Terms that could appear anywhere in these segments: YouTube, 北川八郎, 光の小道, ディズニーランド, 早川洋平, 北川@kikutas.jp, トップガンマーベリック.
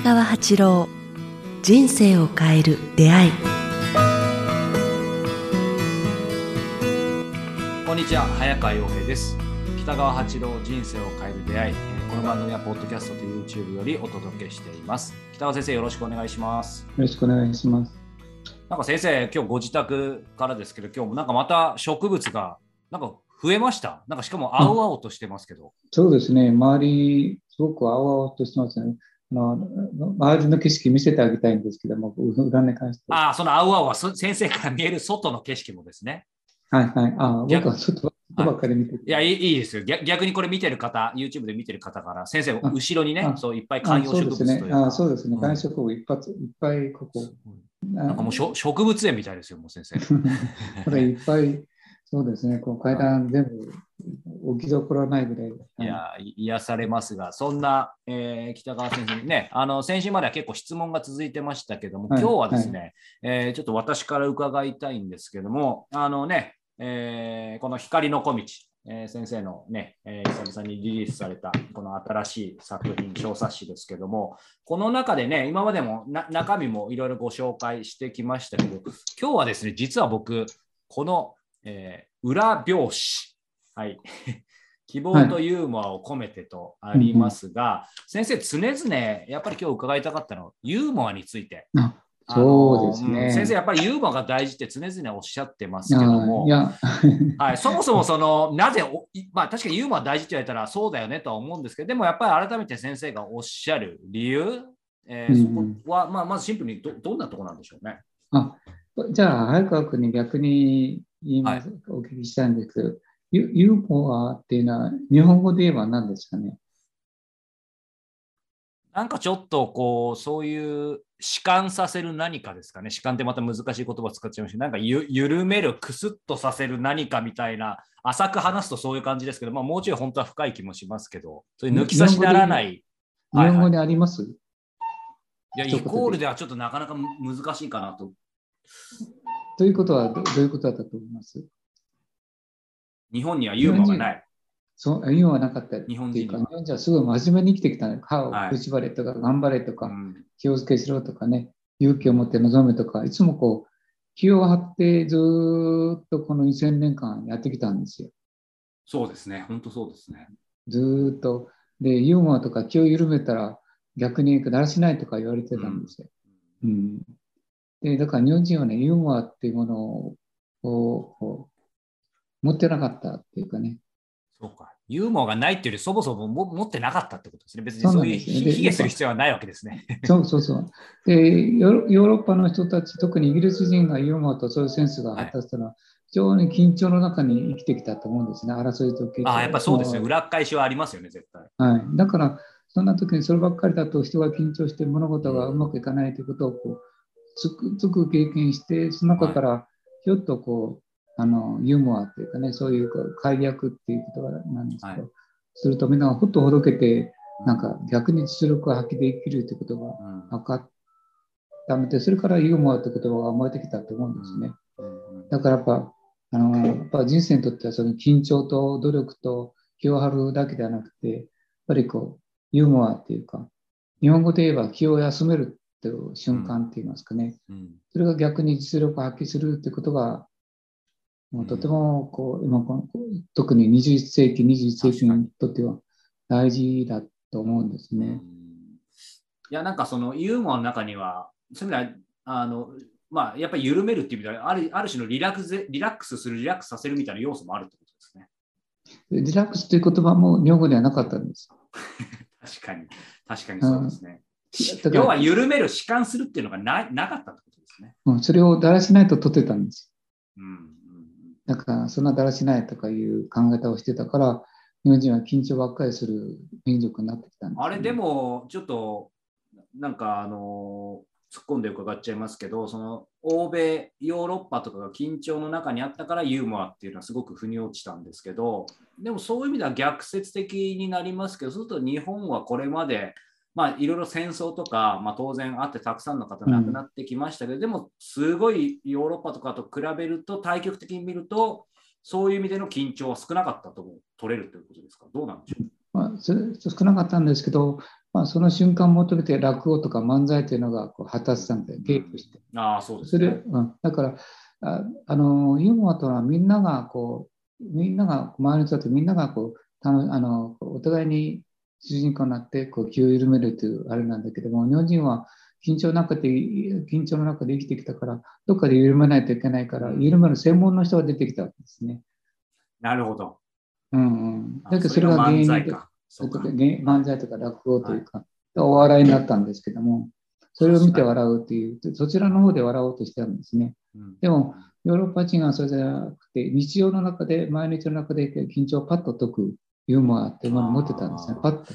荒川八郎、人生を変える出会い。こんにちは、早川洋平です。北川八郎、人生を変える出会い。この番組はポッドキャストと YouTube よりお届けしています。北川先生、よろしくお願いします。よろしくお願いします。なんか先生、今日ご自宅からですけど、今日もなんかまた植物がなんか増えました。なんかしかも青々としてますけど。そうですね、周りすごく青々としてますね。周りの景色見せてあげたいんですけども、裏に関しては。ああ、その青々は先生から見える外の景色もですね。はいはい。ああ、僕は外ばっかり見てる。はい、いいですよ。逆にこれ見てる方、YouTube で見てる方から、先生、後ろにね、そういっぱい観葉植物というか。ああ、そうですね。観葉植物いっぱいここ。なんかもう植物園みたいですよ、もう先生。これいっぱい。そうですね、こう階段全部置き所ないぐらい。いや、癒されますが、そんな、北川先生にね、先週までは結構質問が続いてましたけども、今日はですね、ちょっと私から伺いたいんですけども、この光の小道、先生のね、久々にリリースされたこの新しい作品、小冊子ですけども、この中でね、今までも中身もいろいろご紹介してきましたけど、今日はですね、実は僕、この裏表紙、はい、希望とユーモアを込めてとありますが、はい、先生、常々やっぱり今日伺いたかったのはユーモアについて。そうですね、先生、やっぱりユーモアが大事って常々おっしゃってますけども、いやはい、そもそもそのなぜ、まあ、確かにユーモア大事って言われたらそうだよねとは思うんですけど、でもやっぱり改めて先生がおっしゃる理由、そこは、まあ、まずシンプルにどんなところなんでしょうね。あ、じゃあ早川君に逆に今お聞きしたいんですけど、はい、ユーモアっていうのは日本語で言えば何ですかね。なんかちょっとこうそういう弛緩させる何かですかね。弛緩ってまた難しい言葉使っちゃいました。なんか緩める、くすっとさせる何かみたいな、浅く話すとそういう感じですけど、まあ、もうちょい本当は深い気もしますけど、そういう抜き差しならない。日本語であります？はいはい、いや、イコールではちょっとなかなか難しいかなと。ということはどういうことだったと思います？日本にはユーモアがない。そう、ユーモアなかった。日本人はすごい真面目に生きてきたの。歯をくちばれとか、頑張れとか、気をつけしろとかね、勇気を持って臨めとか、いつもこう、気を張ってずっとこの2000年間やってきたんですよ。そうですね、本当そうですね。ずっと。で、ユーモアとか気を緩めたら、逆にだらしないとか言われてたんですよ。で、だから日本人はね、ユーモアっていうものを持ってなかったっていうかね。そうか。ユーモアがないっていうより、そもそも持ってなかったってことですね。別にそういう卑下する必要はないわけですね。そうそうそう。で、ヨーロッパの人たち、特にイギリス人がユーモアとそういうセンスが発達したのは、はい、非常に緊張の中に生きてきたと思うんですね。争いと。ああ、やっぱそうですね。裏返しはありますよね、絶対。はい。だから、そんな時にそればっかりだと人が緊張して物事がうまくいかないということをこう、つくづく経験して、その中からひょっとこう、ユーモアっていうかね、そういう解約っていうことなんですけど、はい、するとみんながほっとほどけて、なんか逆に出力を発揮できるってことが分かったので、それからユーモアって言葉が生まれてきたと思うんですね。だからやっぱ人生にとってはその緊張と努力と気を張るだけではなくて、やっぱりこう、ユーモアっていうか、日本語で言えば気を休める。という瞬間って言いますかね、それが逆に実力を発揮するってことが、もうとてもこう、今特に21世紀にとっては大事だと思うんですね。いや、なんかそのユーモアの中には、そういう意味ではまあ、やっぱり緩めるっていう意味では、ある種のリラックスさせるみたいな要素もあるってことですね。リラックスという言葉も日本語にはなかったんです。確かにそうですね。要は緩める、弛緩するっていうのがなかったってことですね。それをだらしないと取ってたんです。だからそんなだらしないとかいう考え方をしてたから、日本人は緊張ばっかりする民族になってきたんです、ね。あれでもちょっとなんか突っ込んで伺っちゃいますけど、その欧米ヨーロッパとかが緊張の中にあったからユーモアっていうのはすごく腑に落ちたんですけど、でもそういう意味では逆説的になりますけど、そうすると日本はこれまでまあ、いろいろ戦争とか、まあ、当然あってたくさんの方亡くなってきましたけど、でもすごいヨーロッパとかと比べると対極的に見るとそういう意味での緊張は少なかったと取れるということですか。どうなんでしょう。少なかったんですけど、まあ、その瞬間を求めて落語とか漫才というのがこう発達したんでゲームして、ああそうですね、それ、うん、だからユーモアとはみんながこうみんなが周りの人だとみんながこうお互いに主人公になってこう気を緩めるというあれなんだけども、日本人は緊張の中で生きてきたからどっかで緩めないといけないから、緩める専門の人が出てきたわけですね。なるほど。うんうん、だけどそれが原因で漫才とか落語というか、はい、お笑いになったんですけども、それを見て笑うという、そちらの方で笑おうとしてたんですね、うん、でもヨーロッパ人はそれじゃなくて、日常の中で毎日の中で緊張をパッと解くユーモアっていうものを持ってたんですね。パッと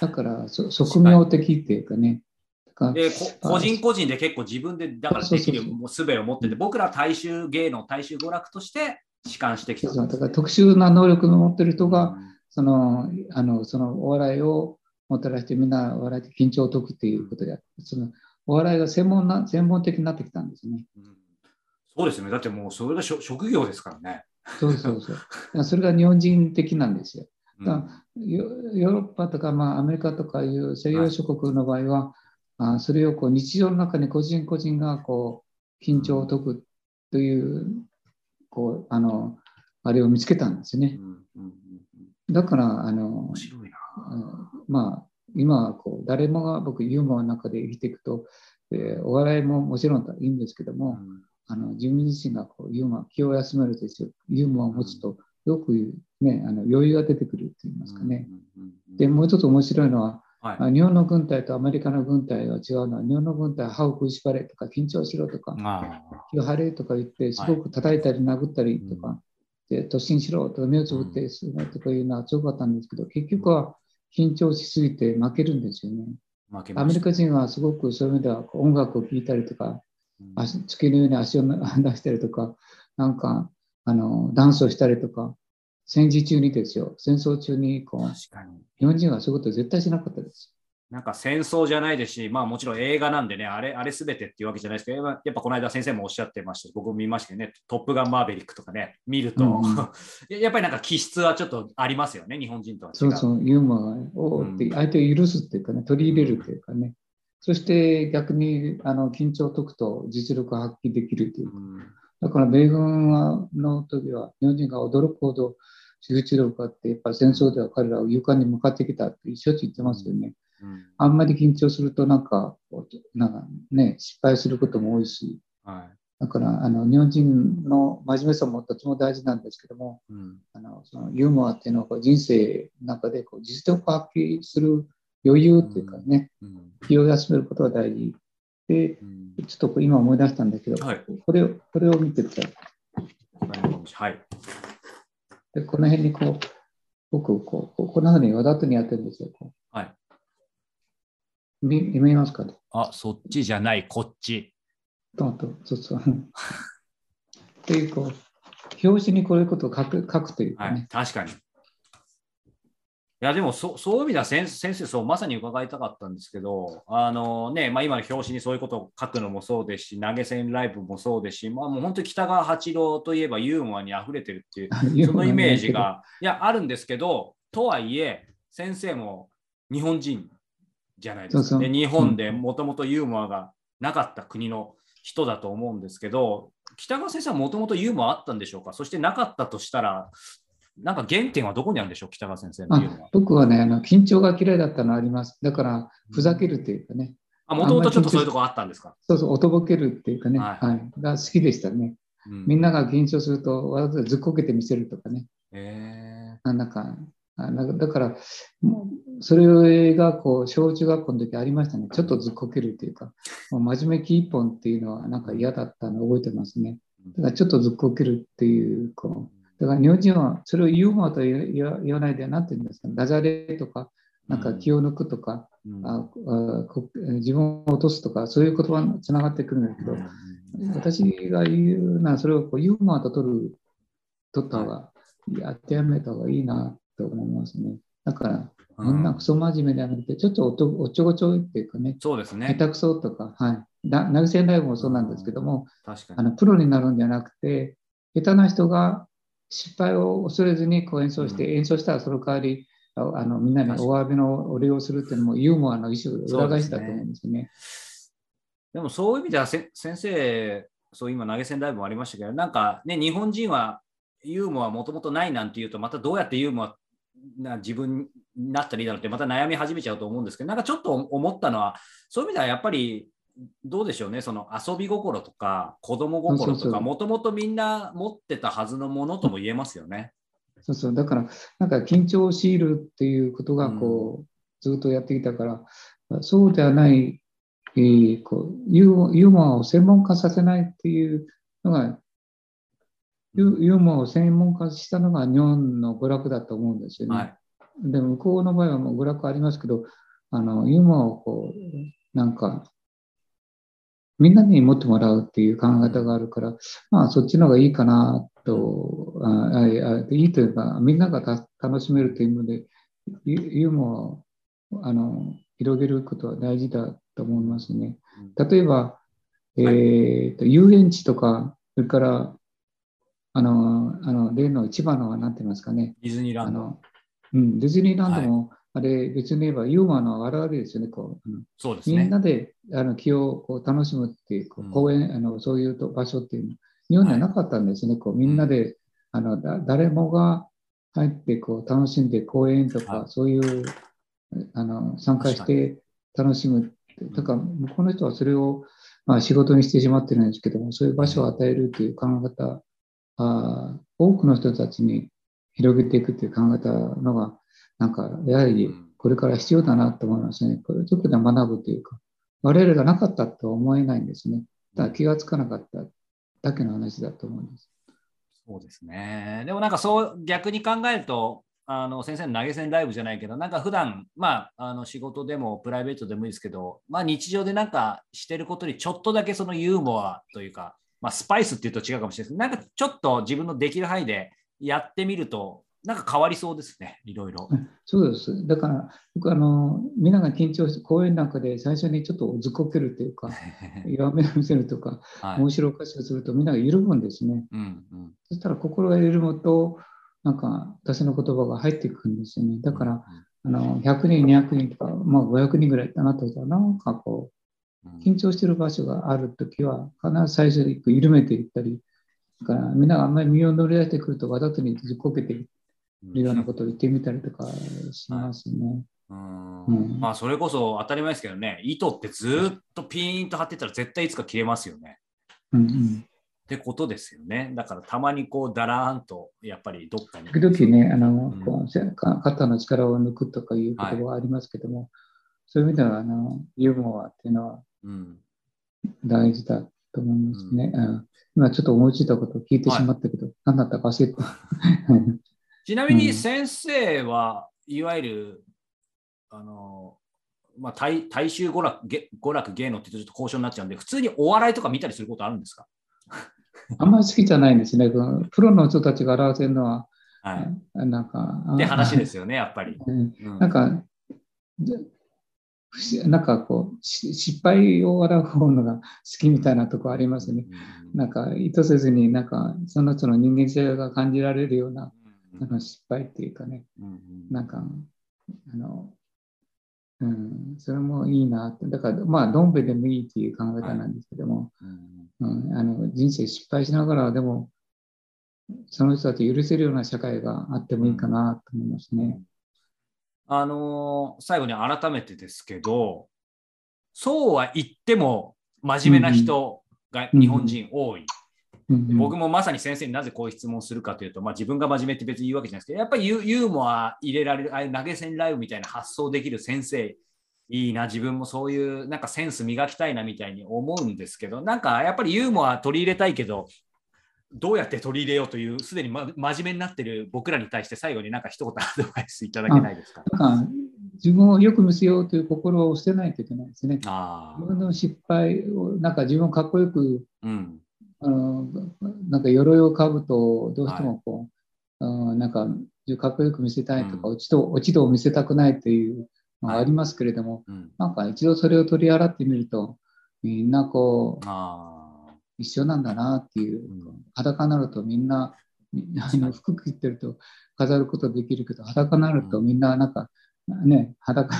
だから即妙的っていうかね、で個人個人で結構自分でだからできる術を持ってて、僕ら大衆芸能大衆娯楽として弛緩してきたんです、ね、だから特殊な能力を持ってる人が、うん、そのお笑いをもたらして、みんな笑って緊張を解くっていうことで、そのお笑いが専門的になってきたんですね、うん、そうですね。だってもうそれが職業ですからね。そうそうそうそれが日本人的なんですよ。だから、うん、ヨーロッパとか、まあ、アメリカとかいう西洋諸国の場合は、はい、それをこう日常の中に個人個人がこう緊張を解くという、こうあれを見つけたんですね、うんうん、だから面白いな、まあ、今はこう誰もが僕ユーモアの中で生きていくと、お笑いももちろんいいんですけども、うん、自分自身がこうユーモア気を休めるというユーモアを持つと、よく、ね、余裕が出てくるといいますかね、うんうんうん、でもう一つ面白いのは、はい、日本の軍隊とアメリカの軍隊が違うのは、日本の軍隊は歯を食いしばれとか緊張しろとか気を張れとか言って、すごく叩いたり殴ったりとか、はい、で突進しろとか目をつぶってするとかいうのは強かったんですけど、結局は緊張しすぎて負けるんですよね。負けました。アメリカ人はすごくそういう意味では音楽を聴いたりとか、月のように足を出したりとか、なんかダンスをしたりとか、戦時中にですよ、戦争中にこう、確かに日本人はそういうこと絶対しなかったです。なんか戦争じゃないですし、まあ、もちろん映画なんでね、あれすべてっていうわけじゃないですけど、やっぱこの間先生もおっしゃってました、僕も見ましたね、トップガンマーベリックとかね、見ると、うん、やっぱりなんか気質はちょっとありますよね、日本人とは違う。そうそう、ユーモアを相手を許すっていうかね、取り入れるっていうかね、うん、そして逆に緊張を解くと実力を発揮できるというか、うん、だから米軍の時は日本人が驚くほど集中力があって、やっぱり戦争では彼らを勇敢に向かってきたって一緒に言ってますよね、うんうん、あんまり緊張するとなんか、ね、失敗することも多いし、はい、だから日本人の真面目さもとても大事なんですけども、うん、そのユーモアっていうのはこう人生の中でこう実力を発揮する余裕っていうかね、うんうん、気を休めることが大事で、ちょっと今思い出したんだけど、はい、これを見てください。はい、でこの辺にこう僕こんなふうにわざとにやってるんですよ。はい、見えますかね。あ、そっちじゃない、こっち。そうっていうこう表紙にこういうことを書くというかね、はい。確かに。いやでもそういう意味では先生そうまさに伺いたかったんですけど、まあ、今の表紙にそういうことを書くのもそうですし、投げ銭ライブもそうですし、まあ、もう本当に北川八郎といえばユーモアにあふれてるっていうそのイメージがいやあるんですけど、とはいえ先生も日本人じゃないですか。そうそう、で日本でもともとユーモアがなかった国の人だと思うんですけど、北川先生はもともとユーモアあったんでしょうか。そしてなかったとしたらなんか原点はどこにあるんでしょう、北川先生の理由は。僕はね、緊張が嫌いだったのはあります。だから、ふざけるというかね。もともとちょっとそういうところあったんですか。そうそう、おとぼけるっていうかね、はいはい、が好きでしたね、うん。みんなが緊張すると、わざとずっこけてみせるとかね。だから、もうそれがこう小中学校の時ありましたね。ちょっとずっこけるというか、もう真面目気一本っていうのは、なんか嫌だったのを覚えてますね。だから、ちょっとずっこけるっていう、こう。だから日本人はそれをユーモアと言わないではなんて言うんですか、ダジャレとか、なんか気を抜くとか、うん、自分を落とすとか、そういう言葉につながってくるんだけど、うん、私が言うのはそれをこうユーモアと取った方が、やってやめた方がいいなと思いますね。だからみんなクソ真面目ではなくて、ちょっとおっちょこちょいっていうかね、そうですね、下手くそとか、はい、投げ銭ライブもそうなんですけども、うん、確かにプロになるんじゃなくて、下手な人が失敗を恐れずにこう演奏して、演奏したらその代わりみんなにお詫びのお礼をするっていうのもユーモアの一種、裏返しだと思うんですよね。でもそういう意味では先生、そう今投げ銭ライブもありましたけど、なんかね、日本人はユーモアもともとないなんていうと、またどうやってユーモアな自分になったらいいだろうってまた悩み始めちゃうと思うんですけど、なんかちょっと思ったのは、そういう意味ではやっぱりどうでしょうね、その遊び心とか子供心とか、もともとみんな持ってたはずのものとも言えますよね。そうそう、だからなんか緊張を強いるっていうことがこう、ずっとやってきたから、そうではない、ユーモアを専門化させないっていうのが、ユーモアを専門化したのが日本の娯楽だと思うんですよね。はい、でも向こうの場合はもう娯楽ありますけど、ユーモアをこうなんかみんなに持ってもらうっていう考え方があるから、まあそっちの方がいいかなと、いいというかみんなが楽しめるというのでユーモアを広げることは大事だと思いますね。例えば、遊園地とかそれから例の千葉の何て言いますかね、ディズニーランド、ディズニーランドも、あれ別に言えばユーモアの表れですよね。そうですね、みんなで気をこう楽しむっていう公園、そういう場所っていうの日本にはなかったんですね。みんなで誰もが入ってこう楽しんで公園とか、そういう参加して楽しむとか、向こうの人はそれをまあ仕事にしてしまってるんですけども、そういう場所を与えるという考え方、多くの人たちに広げていくという考えたのが、なんかやはりこれから必要だなと思いますね。これを特に学ぶというか、我々がなかったとは思えないんですね。ただ気がつかなかっただけの話だと思います。そうですね。でもなんかそう逆に考えると、先生の投げ銭ライブじゃないけど、なんか普段、まあ、仕事でもプライベートでもいいですけど、まあ、日常でなんかしてることにちょっとだけそのユーモアというか、まあ、スパイスっていうと違うかもしれないですけど、なんかちょっと自分のできる範囲でやってみると、なんか変わりそうですね、いろいろ。そうです。だから、僕みんなが緊張して、公演なんかで最初にちょっとおずこけるというか、弱めを見せるとか、面白おかしくすると、みんなが緩むんですね。そしたら、心が緩むと、なんか私の言葉が入っていくんですよね。だから、100人、200人とか、まあ、500人ぐらいだなとか、なんかこう、緊張している場所があるときは、必ず最初に緩めていったり、だからみんながあんまり身を乗り出してくると、わざとにずっこけているようなことを言ってみたりとかしますね。まあそれこそ当たり前ですけどね、糸ってずっとピーンと張ってたら、絶対いつか切れますよね。ってことですよね。だからたまにこう、だらーんと、やっぱりどっかに。時々ね、こう肩の力を抜くとかいうことはありますけども、そういう意味では、ユーモアっていうのは、大事だと思いますね。今ちょっと思いついたことを聞いてしまったけど、何だったか忘れた。ちなみに先生は、いわゆるまあ、大衆娯楽芸能って言うとちょっと交渉になっちゃうんで、普通にお笑いとか見たりすることあるんですか？あんまり好きじゃないんですね。プロの人たちが表せるのは、なんか。って話ですよね、やっぱり。なんかなんかこう失敗を笑う方のが好きみたいなとこありますね。なんか意図せずになんかその人の人間性が感じられるような失敗っていうかね、なんかそれもいいなって。だからまあどんべでもいいっていう考え方なんですけども、人生失敗しながらでもその人だと許せるような社会があってもいいかなと思いますね。最後に改めてですけど、そうは言っても真面目な人が日本人多い。僕もまさに先生になぜこういう質問するかというと、まあ、自分が真面目って別に言うわけじゃないですけど、やっぱりユーモア入れられる、ああいう投げ銭ライブみたいな発想できる先生いいな、自分もそういうなんかセンス磨きたいなみたいに思うんですけど、なんかやっぱりユーモア取り入れたいけど、どうやって取り入れようというすでに、真面目になっている僕らに対して最後に何か一言アドバイスいただけないですか？自分をよく見せようという心を捨てないといけないですね。自分の失敗をなんか自分をかっこよく、なんか鎧をかぶとどうしてもこう、なんかかっこよく見せたいとか、落ち度を見せたくないというのがありますけれども、なんか一度それを取り払ってみるとみんなこう。一緒なんだなっていう、裸になるとみんな服着てると飾ることできるけど、裸になるとみんななんかね、裸、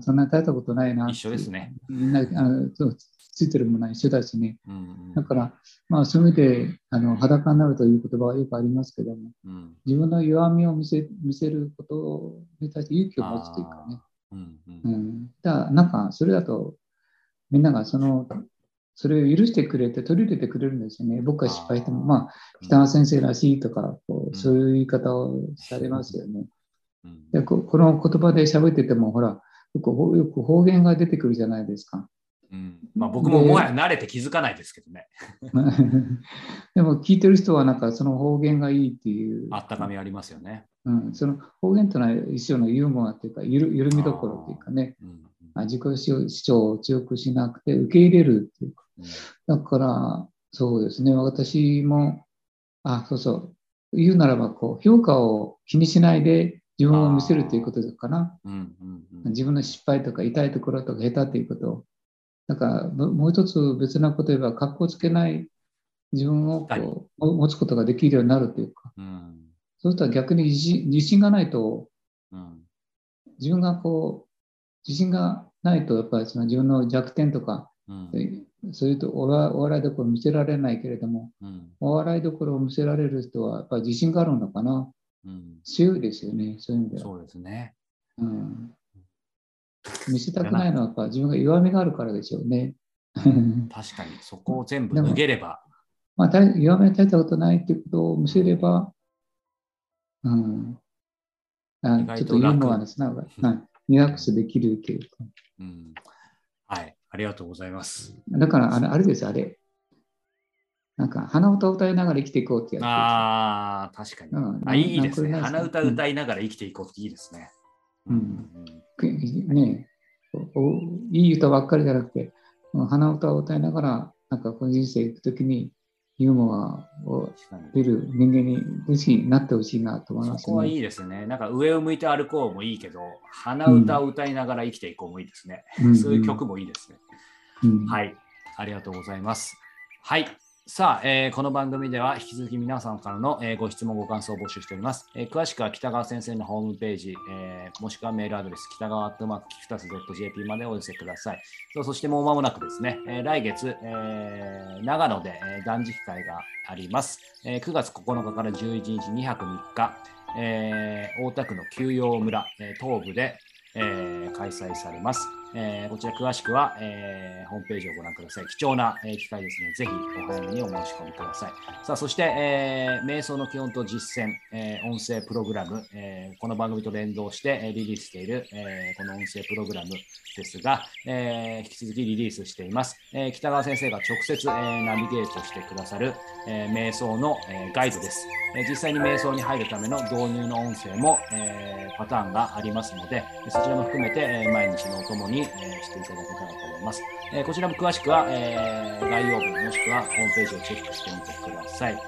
そんなに大したことないなって。一緒ですね。みんなついてるものは一緒だしね。だから、まあ、そういう意味で裸になるという言葉はよくありますけども、自分の弱みを見せることに対して勇気を持つというかね。だから、なんかそれだとみんながそれを許してくれて取り入れてくれるんですよね。僕が失敗しても、まあ、北川先生らしいとか、そういう言い方をされますよね。で、この言葉で喋ってても、ほら、よく方言が出てくるじゃないですか。まあ、僕ももはや慣れて気づかないですけどね。でも聞いてる人は、なんかその方言がいいっていう。あったかみありますよね。その方言というのは一種のユーモアというか、緩みどころというかね、自己主張を強くしなくて受け入れるっていうか。だから、そうですね、私も、言うならば、評価を気にしないで自分を見せるということかな。自分の失敗とか痛いところとか下手ということを。なんか、もう一つ別なこと言えば、格好つけない自分を持つことができるようになるというか。そうすると逆に自信がないと、自分が自信がないと、やっぱりその自分の弱点とか、そういうとお笑いどころ見せられないけれども、お笑いどころを見せられる人はやっぱり自信があるのかな、強いですよね、そういう意味では。そうですね。見せたくないのはやっぱ自分が弱みがあるからでしょうね。確かにそこを全部脱げれば、まあ、弱みに耐えたことないってことを見せれば、ちょっとユーモアですね、リラックスできるというか。はい、ありがとうございます。だからあれです、あれ。なんか鼻歌を歌いながら生きていこうってやつ。ああ、確かに。いいですね。鼻歌歌いながら生きていこうっていいですね。いい歌ばっかりじゃなくて、鼻歌を歌いながら、なんかこの人生行くときに、ユーモアを出る人間にぜひなってほしいなと思いますね。そこはいいですね。なんか上を向いて歩こうもいいけど、鼻歌を歌いながら生きていこうもいいですね。そういう曲もいいですね。はい、ありがとうございます。はい、さあ、この番組では引き続き皆さんからのご質問、ご感想を募集しております。詳しくは北川先生のホームページ、もしくはメールアドレス、北川@kikutas.jp までお寄せください。そしてもう間もなくですね、来月、長野で断食会があります。9月9日から11日、2泊3日、大田区の休養村、東部で、開催されます。こちら詳しくは、ホームページをご覧ください。貴重な、機会ですね。ぜひお早めにお申し込みください。さあ、そして、瞑想の基本と実践、音声プログラム、この番組と連動して、リリースしている、この音声プログラムですが、引き続きリリースしています。北川先生が直接、ナビゲートしてくださる、瞑想の、ガイドです。実際に瞑想に入るための導入の音声も、パターンがありますので、そちらも含めて、毎日のお供にしていただけたらと思います。こちらも詳しくは、概要文もしくはホームページをチェックしてみてください。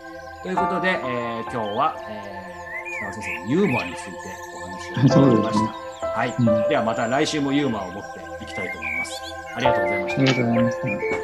ということで、今日は、北川先生、ユーモアについてお話をいただきました。はい、ではまた来週もユーモアを持っていきたいと思います。ありがとうございました。